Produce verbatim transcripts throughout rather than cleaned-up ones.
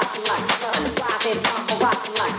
Rock and roll, rock and roll, rock and roll.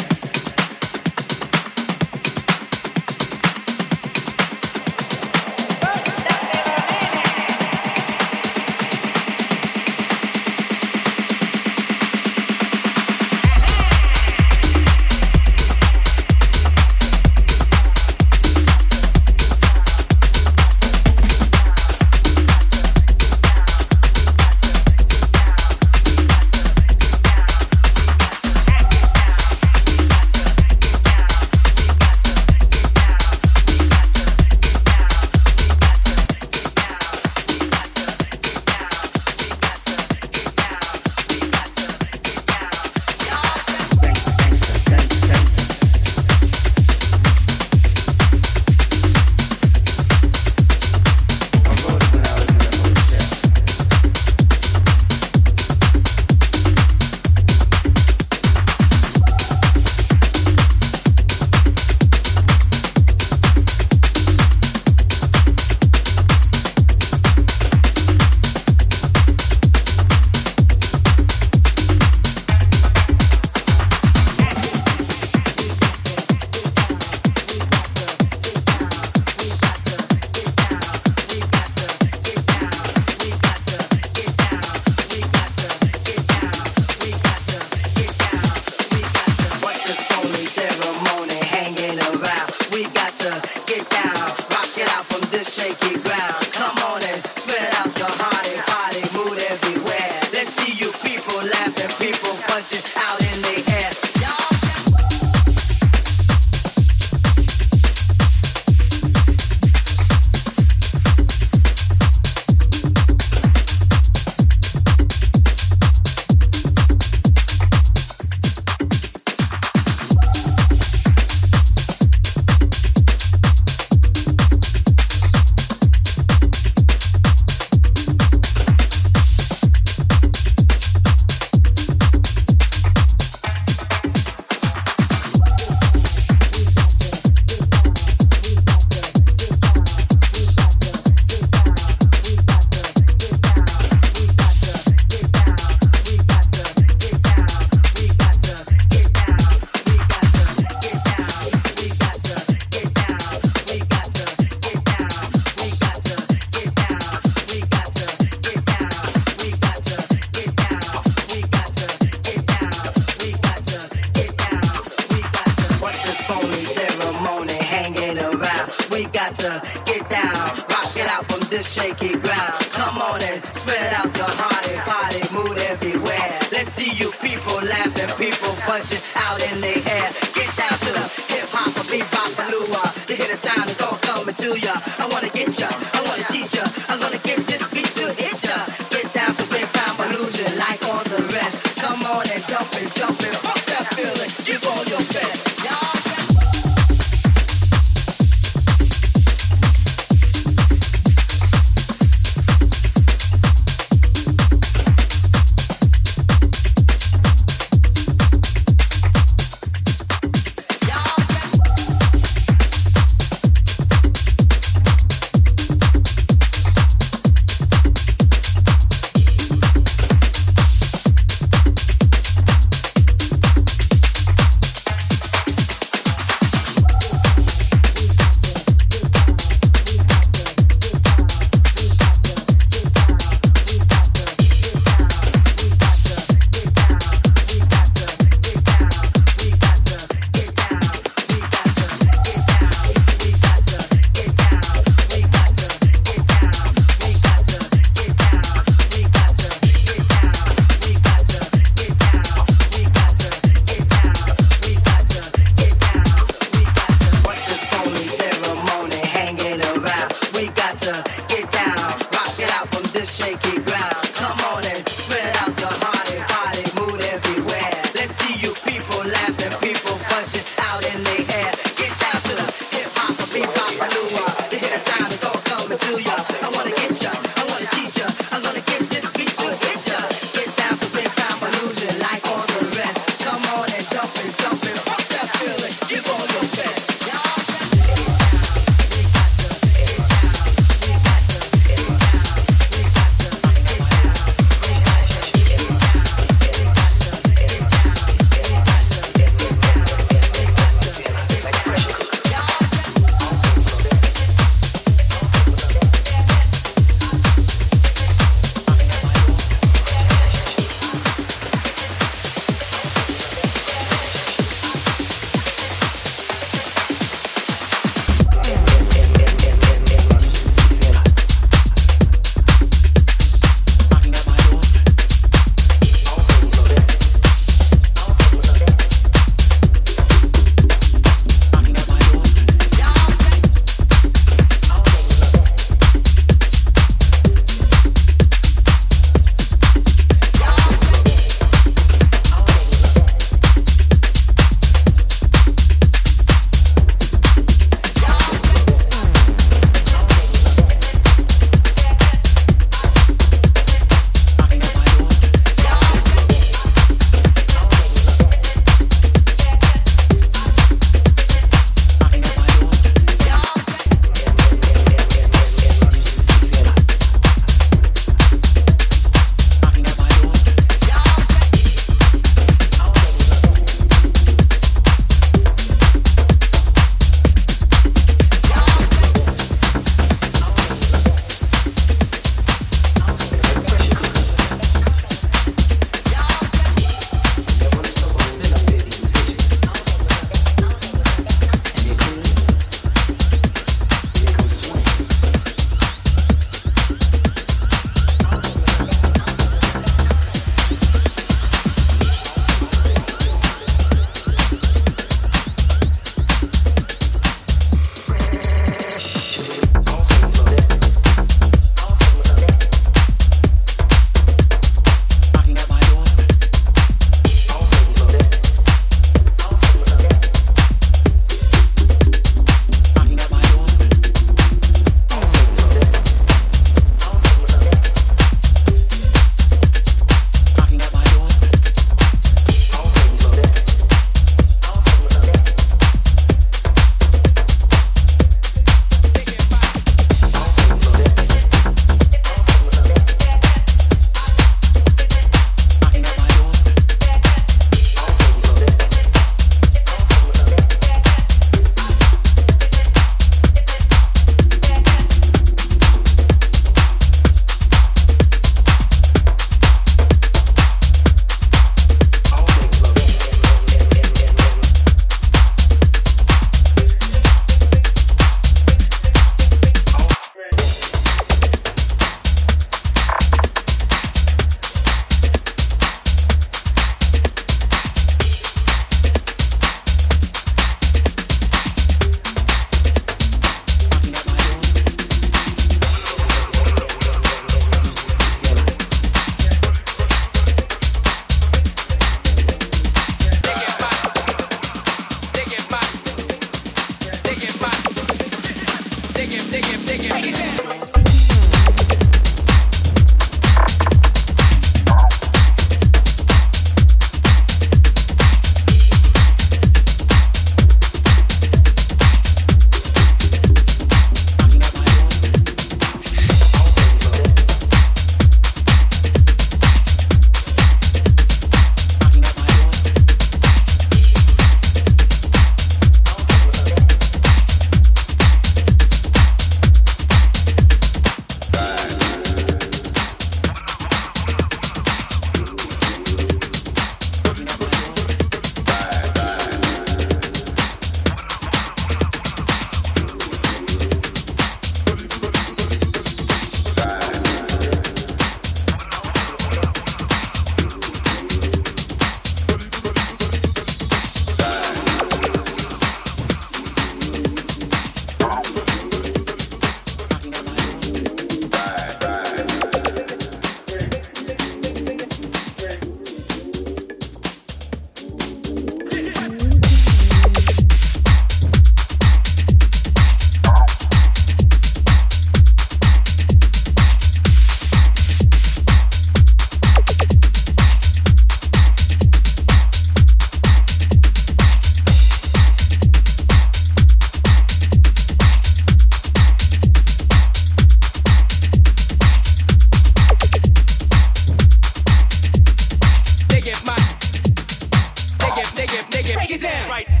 it down. Right. Back.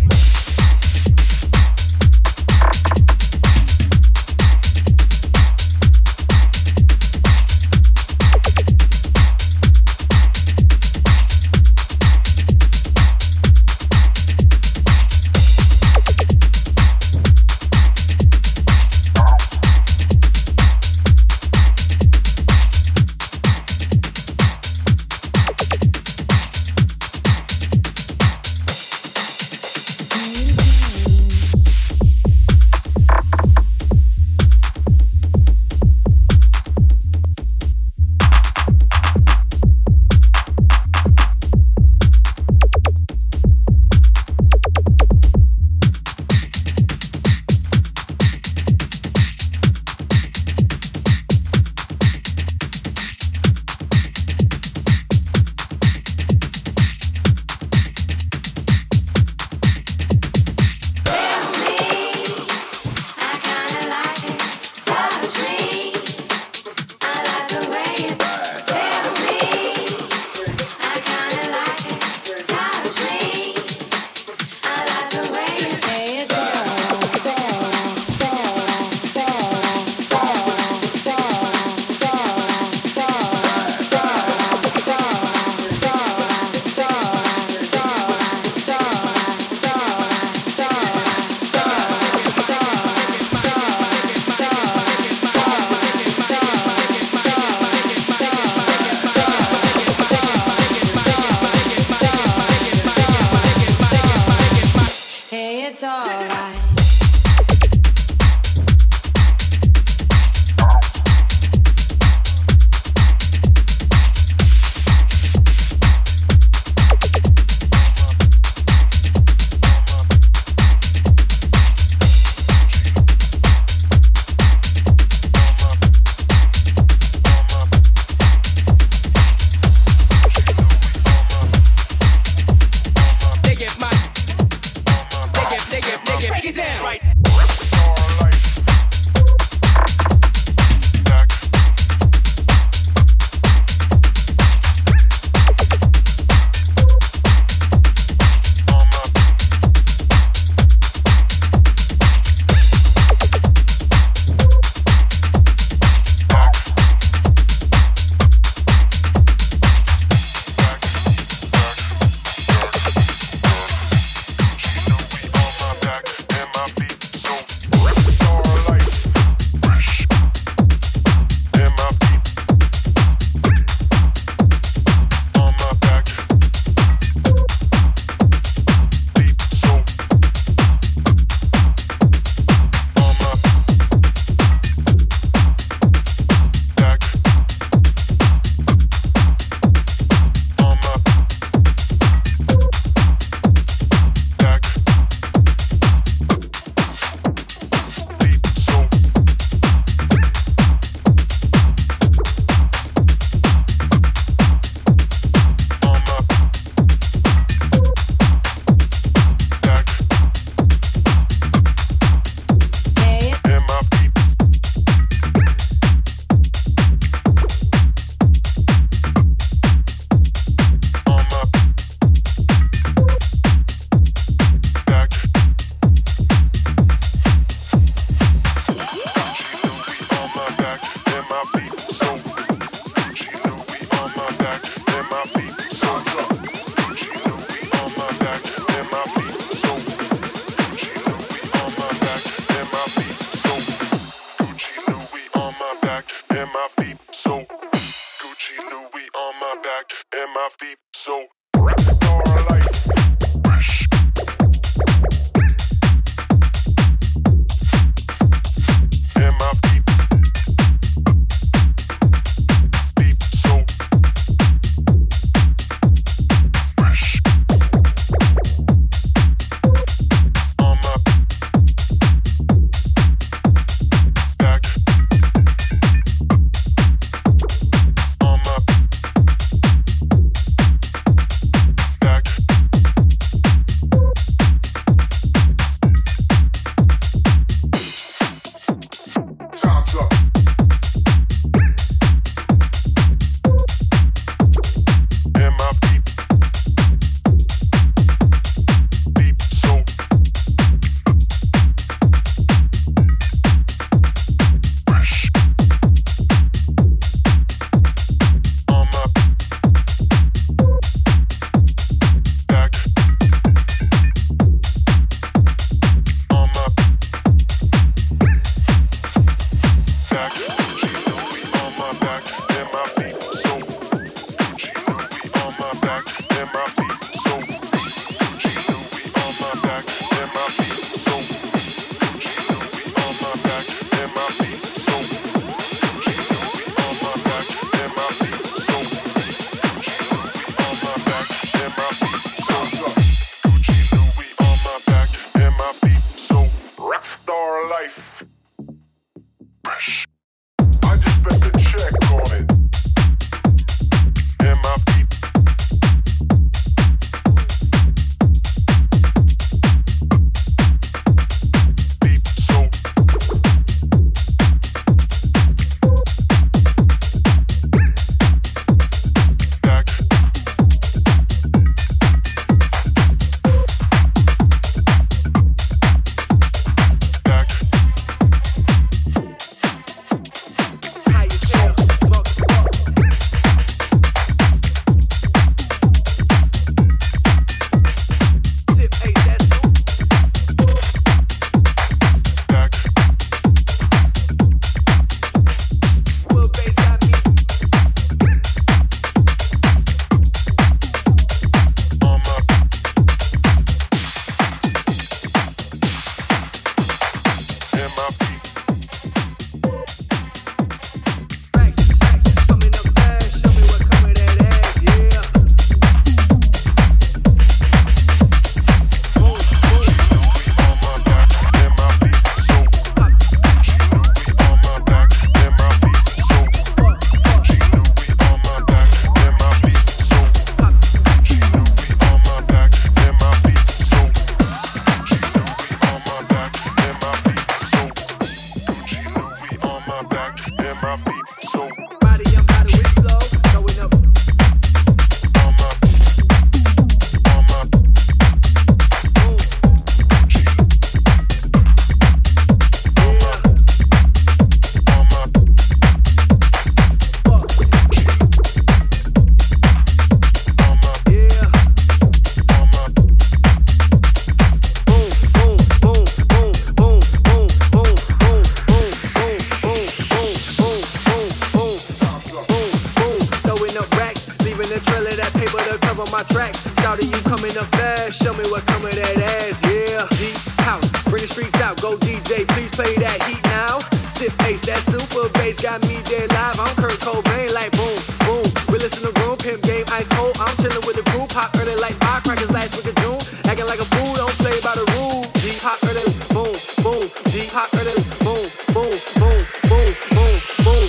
on my tracks. Shout you coming up fast. Show me what coming that ass. Yeah, deep house. Bring the streets out. Go D J, please play that heat now. Sip bass, that super bass got me dead live. I'm Kurt Cobain, like boom, boom. Realest in the room, pimp game, ice cold. I'm chilling with the crew, pop early like firecrackers last week of June. Acting like a fool, don't play by the rules. Deep hot early, boom, boom. Deep hot early, boom, boom, boom, boom, boom, boom.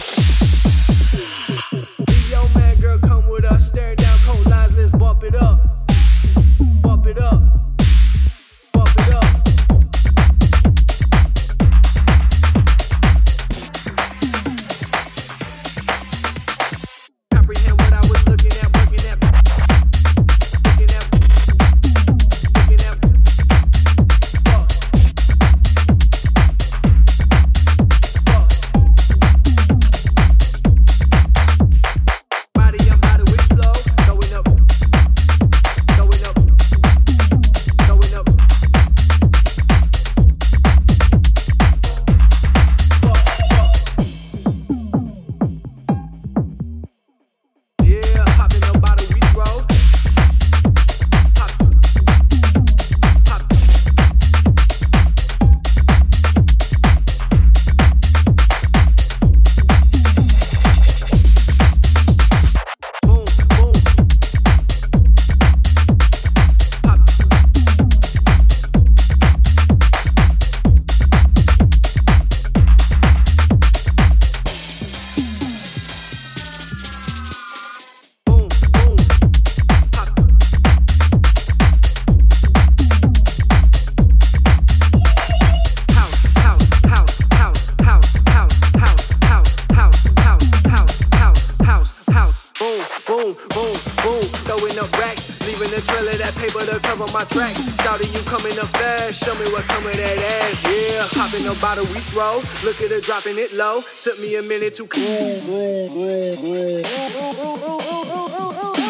Yo, man, girl, come with us. Staring down cold lines, let's bump it up. Bump it up. Bump it up. Comprehend what I was looking at, working at, looking at, looking at, fuck. Fuck. Body, I'm out of it flow. Going up. Going up. Going up. Yeah, popping up by the weed road. Pop, pop. Boom, boom. Pop. Boom, boom. House, house, house, house, house, house, house, house, house, house, house, house, house, house, boom, boom, boom, boom, throwing up racks, leaving the trail of that paper to cover my tracks. Shouting you coming up fast, show me what coming that ass, yeah. Popping up by the weed road, look at her dropping it low. Took me a minute to.